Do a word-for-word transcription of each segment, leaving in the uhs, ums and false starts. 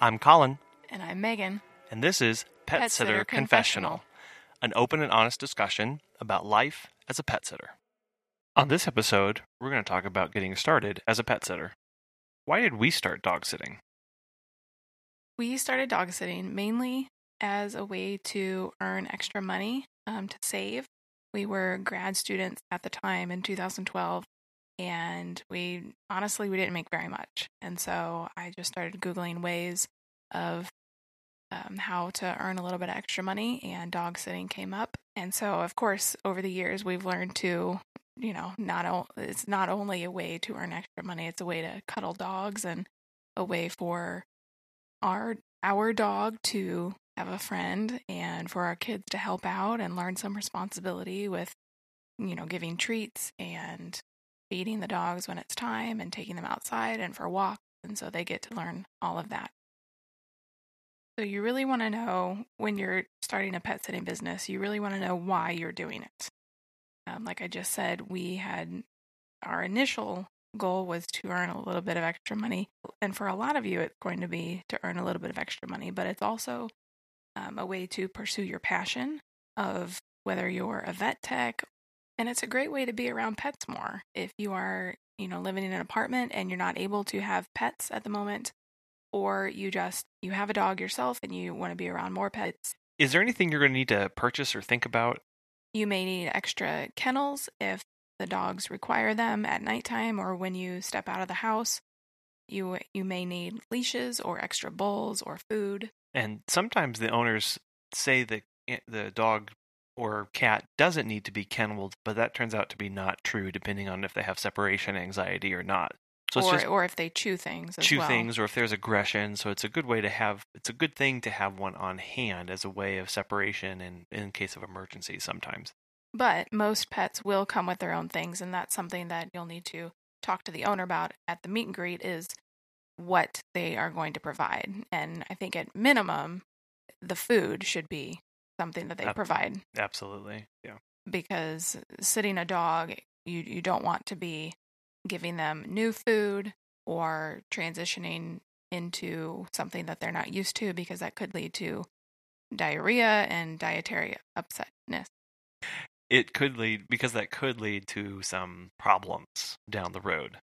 I'm Colin. And I'm Megan. And this is Pet, pet Sitter, Sitter Confessional, Confessional, an open and honest discussion about life as a pet sitter. On this episode, we're going to talk about getting started as a pet sitter. Why did we start dog sitting? We started dog sitting mainly as a way to earn extra money, um, to save. We were grad students at the time in two thousand twelve, and we honestly, we didn't make very much. And so I just started Googling ways of um, how to earn a little bit of extra money, and dog sitting came up. And so, of course, over the years, we've learned to, you know, not o- it's not only a way to earn extra money, it's a way to cuddle dogs and a way for our our dog to have a friend and for our kids to help out and learn some responsibility with, you know, giving treats and feeding the dogs when it's time and taking them outside and for walks. And so they get to learn all of that. So you really want to know when you're starting a pet sitting business, you really want to know why you're doing it. Um, like I just said, we had our initial goal was to earn a little bit of extra money. And for a lot of you, it's going to be to earn a little bit of extra money, but it's also Um, a way to pursue your passion of whether you're a vet tech. And it's a great way to be around pets more. If you are, you know, living in an apartment and you're not able to have pets at the moment, or you just, you have a dog yourself and you want to be around more pets. Is there anything you're going to need to purchase or think about? You may need extra kennels if the dogs require them at nighttime or when you step out of the house. You, you may need leashes or extra bowls or food. And sometimes the owners say that the dog or cat doesn't need to be kenneled, but that turns out to be not true, depending on if they have separation anxiety or not. So it's or, just or if they chew things as chew well. Chew things, or if there's aggression. So it's a good way to have, it's a good thing to have one on hand as a way of separation and in case of emergency sometimes. But most pets will come with their own things, and that's something that you'll need to talk to the owner about at the meet and greet is what they are going to provide. And I think at minimum, the food should be something that they Ab- provide. Absolutely. Yeah. Because sitting a dog, you, you don't want to be giving them new food or transitioning into something that they're not used to, because that could lead to diarrhea and dietary upsetness. It could lead, because that could lead to some problems down the road,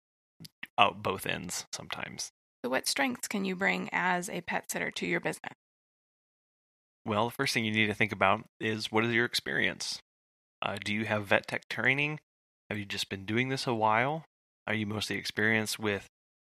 out both ends sometimes. So what strengths can you bring as a pet sitter to your business? Well, the first thing you need to think about is what is your experience? Uh, do you have vet tech training? Have you just been doing this a while? Are you mostly experienced with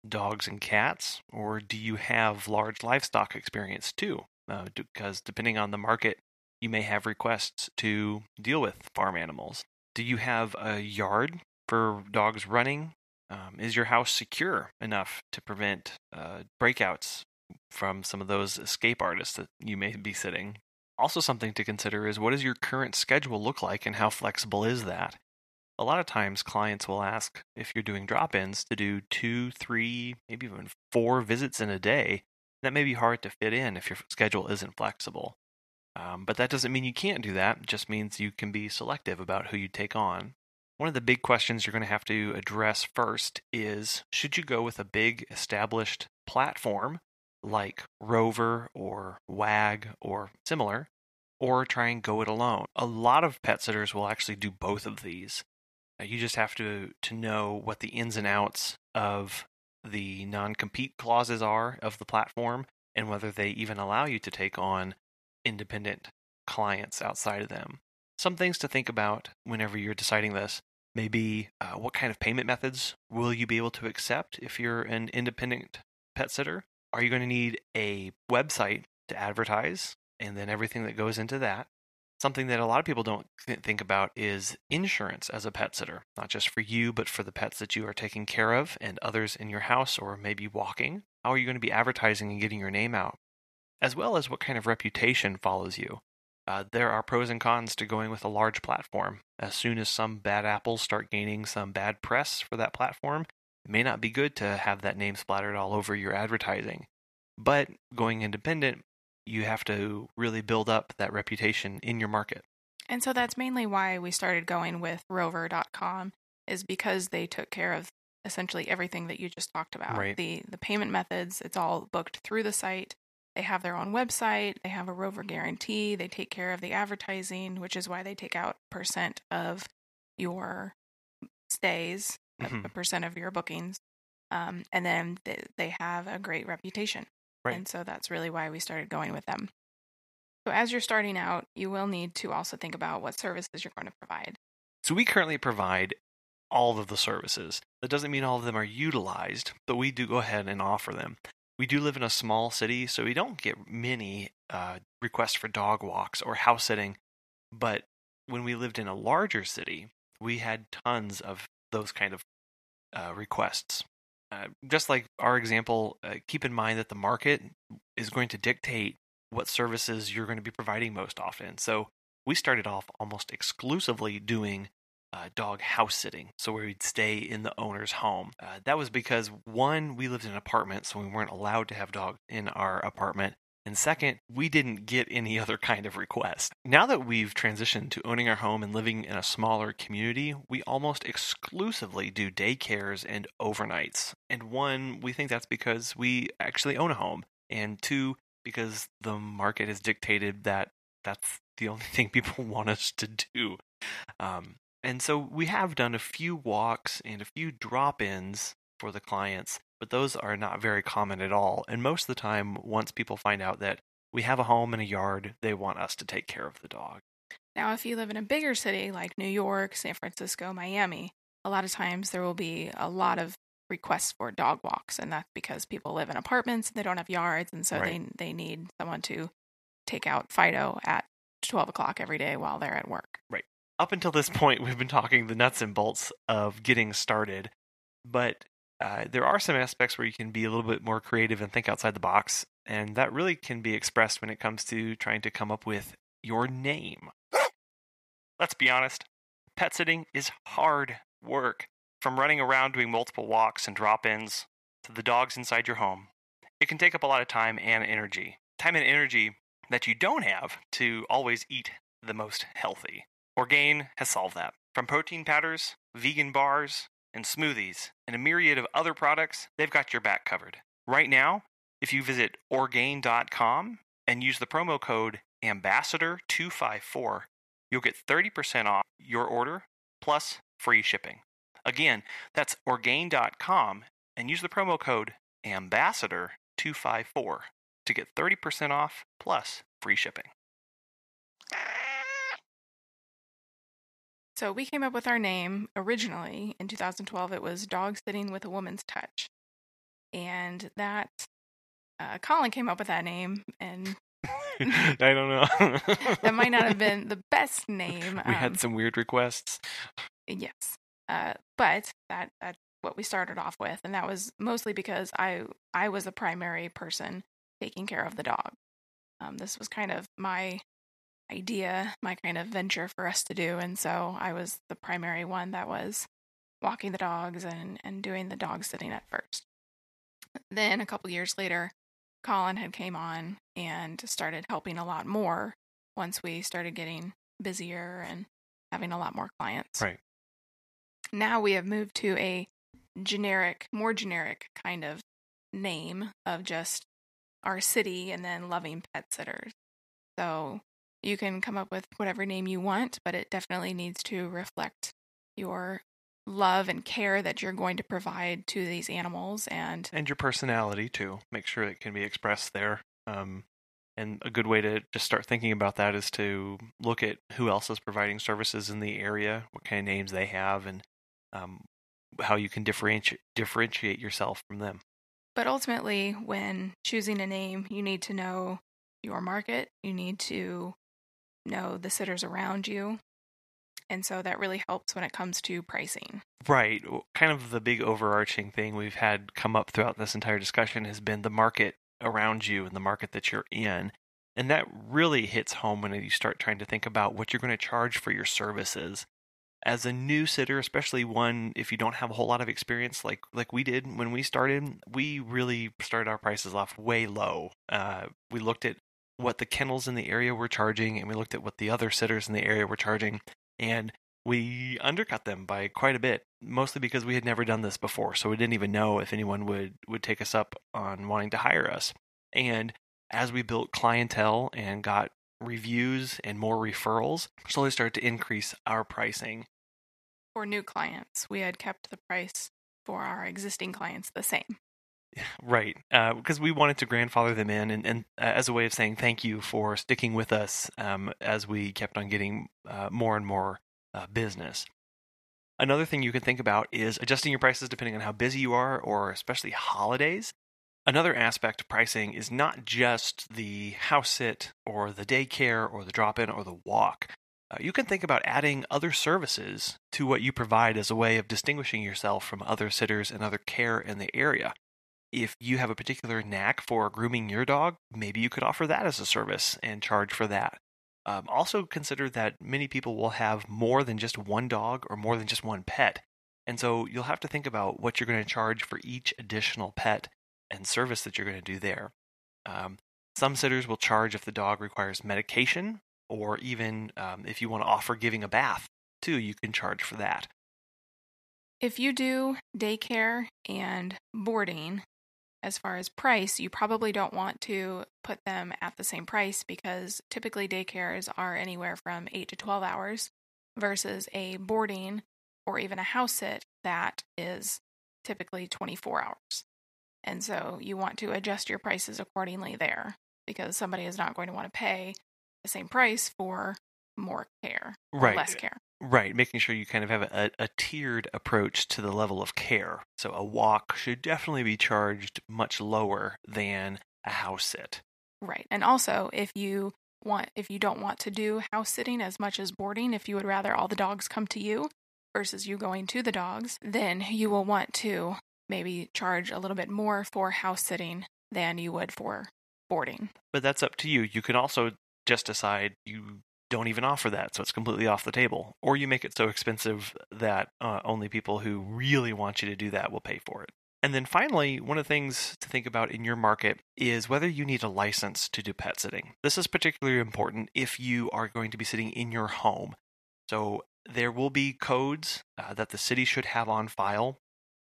dogs and cats? Or do you have large livestock experience too? Uh, because depending on the market, you may have requests to deal with farm animals. Do you have a yard for dogs running? Um, is your house secure enough to prevent uh, breakouts from some of those escape artists that you may be sitting? Also, something to consider is what does your current schedule look like and how flexible is that? A lot of times clients will ask if you're doing drop-ins to do two, three, maybe even four visits in a day. That may be hard to fit in if your schedule isn't flexible. Um, but that doesn't mean you can't do that. It just means you can be selective about who you take on. One of the big questions you're going to have to address first is, should you go with a big established platform like Rover or WAG or similar, or try and go it alone? A lot of pet sitters will actually do both of these. You just have to, to know what the ins and outs of the non-compete clauses are of the platform and whether they even allow you to take on independent clients outside of them. Some things to think about whenever you're deciding this. Maybe uh, what kind of payment methods will you be able to accept if you're an independent pet sitter? Are you going to need a website to advertise and then everything that goes into that? Something that a lot of people don't th- think about is insurance as a pet sitter, not just for you, but for the pets that you are taking care of and others in your house or maybe walking. How are you going to be advertising and getting your name out? As well as what kind of reputation follows you. Uh, there are pros and cons to going with a large platform. As soon as some bad apples start gaining some bad press for that platform, it may not be good to have that name splattered all over your advertising. But going independent, you have to really build up that reputation in your market. And so that's mainly why we started going with Rover dot com, is because they took care of essentially everything that you just talked about. Right. The the payment methods, it's all booked through the site. They have their own website. They have a Rover guarantee. They take care of the advertising, which is why they take out percent of your stays, mm-hmm. a percent of your bookings. Um, and then th- they have a great reputation. Right. And so that's really why we started going with them. So as you're starting out, you will need to also think about what services you're going to provide. So we currently provide all of the services. That doesn't mean all of them are utilized, but we do go ahead and offer them. We do live in a small city, so we don't get many uh, requests for dog walks or house sitting. But when we lived in a larger city, we had tons of those kind of uh, requests. Uh, just like our example, uh, keep in mind that the market is going to dictate what services you're going to be providing most often. So we started off almost exclusively doing Uh, dog house sitting, so we would stay in the owner's home. Uh, that was because, one, we lived in an apartment, so we weren't allowed to have dogs in our apartment. And second, we didn't get any other kind of request. Now that we've transitioned to owning our home and living in a smaller community, we almost exclusively do daycares and overnights. And one, we think that's because we actually own a home. And two, because the market has dictated that that's the only thing people want us to do. Um, And so we have done a few walks and a few drop-ins for the clients, but those are not very common at all. And most of the time, once people find out that we have a home and a yard, they want us to take care of the dog. Now, if you live in a bigger city like New York, San Francisco, Miami, a lot of times there will be a lot of requests for dog walks, and that's because people live in apartments and they don't have yards, and so right. they, they need someone to take out Fido at twelve o'clock every day while they're at work. Right. Up until this point, we've been talking the nuts and bolts of getting started, but uh, there are some aspects where you can be a little bit more creative and think outside the box, and that really can be expressed when it comes to trying to come up with your name. Let's be honest, pet sitting is hard work. From running around doing multiple walks and drop-ins to the dogs inside your home, it can take up a lot of time and energy. Time and energy that you don't have to always eat the most healthy. Orgain has solved that. From protein powders, vegan bars, and smoothies, and a myriad of other products, they've got your back covered. Right now, if you visit orgain dot com and use the promo code ambassador two five four, you'll get thirty percent off your order plus free shipping. Again, that's orgain dot com and use the promo code ambassador two five four to get thirty percent off plus free shipping. So we came up with our name originally in two thousand twelve. It was Dog Sitting with a Woman's Touch. And that, uh, Colin came up with that name. And I don't know. That might not have been the best name. We um, had some weird requests. Yes. Uh, but that, that's what we started off with. And that was mostly because I, I was the primary person taking care of the dog. Um, this was kind of my idea, my kind of venture for us to do. And so I was the primary one that was walking the dogs and, and doing the dog sitting at first. Then a couple years later, Colin had came on and started helping a lot more once we started getting busier and having a lot more clients. Right. Now we have moved to a generic, more generic kind of name of just our city and then loving pet sitters. So you can come up with whatever name you want, but it definitely needs to reflect your love and care that you're going to provide to these animals. And and your personality, too. Make sure it can be expressed there. Um, and a good way to just start thinking about that is to look at who else is providing services in the area, what kind of names they have, and um, how you can differenti- differentiate yourself from them. But ultimately, when choosing a name, you need to know your market. You need to know the sitters around you. And so that really helps when it comes to pricing. Right. Kind of the big overarching thing we've had come up throughout this entire discussion has been the market around you and the market that you're in. And that really hits home when you start trying to think about what you're going to charge for your services. As a new sitter, especially one if you don't have a whole lot of experience like like we did when we started, we really started our prices off way low. Uh, we looked at what the kennels in the area were charging, and we looked at what the other sitters in the area were charging, and we undercut them by quite a bit, mostly because we had never done this before. So we didn't even know if anyone would, would take us up on wanting to hire us. And as we built clientele and got reviews and more referrals, slowly started to increase our pricing. For new clients, we had kept the price for our existing clients the same. Right, uh, because we wanted to grandfather them in, and, and uh, as a way of saying thank you for sticking with us um, as we kept on getting uh, more and more uh, business. Another thing you can think about is adjusting your prices depending on how busy you are, or especially holidays. Another aspect of pricing is not just the house sit or the daycare or the drop-in or the walk. Uh, you can think about adding other services to what you provide as a way of distinguishing yourself from other sitters and other care in the area. If you have a particular knack for grooming your dog, maybe you could offer that as a service and charge for that. Um, also consider that many people will have more than just one dog or more than just one pet. And so you'll have to think about what you're going to charge for each additional pet and service that you're going to do there. Um, some sitters will charge if the dog requires medication, or even um, if you want to offer giving a bath too, you can charge for that. If you do daycare and boarding, as far as price, you probably don't want to put them at the same price, because typically daycares are anywhere from eight to twelve hours versus a boarding or even a house sit that is typically twenty-four hours. And so you want to adjust your prices accordingly there, because somebody is not going to want to pay the same price for more care or right. less care. Right, making sure you kind of have a, a tiered approach to the level of care. So a walk should definitely be charged much lower than a house sit. Right, and also if you want, if you don't want to do house sitting as much as boarding, if you would rather all the dogs come to you versus you going to the dogs, then you will want to maybe charge a little bit more for house sitting than you would for boarding. But that's up to you. You can also just decide you don't even offer that, so it's completely off the table. Or you make it so expensive that uh, only people who really want you to do that will pay for it. And then finally, one of the things to think about in your market is whether you need a license to do pet sitting. This is particularly important if you are going to be sitting in your home. So there will be codes uh, that the city should have on file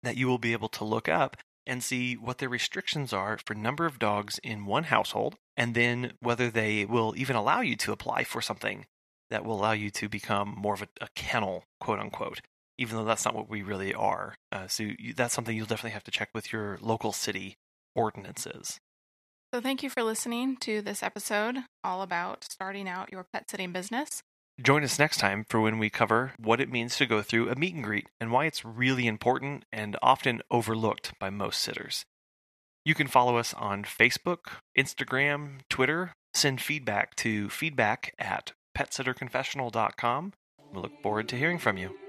that you will be able to look up and see what their restrictions are for number of dogs in one household, and then whether they will even allow you to apply for something that will allow you to become more of a, a kennel, quote unquote, even though that's not what we really are. Uh, so you, that's something you'll definitely have to check with your local city ordinances. So thank you for listening to this episode all about starting out your pet sitting business. Join us next time for when we cover what it means to go through a meet and greet and why it's really important and often overlooked by most sitters. You can follow us on Facebook, Instagram, Twitter. Send feedback to feedback at pet sitter confessional dot com. We look forward to hearing from you.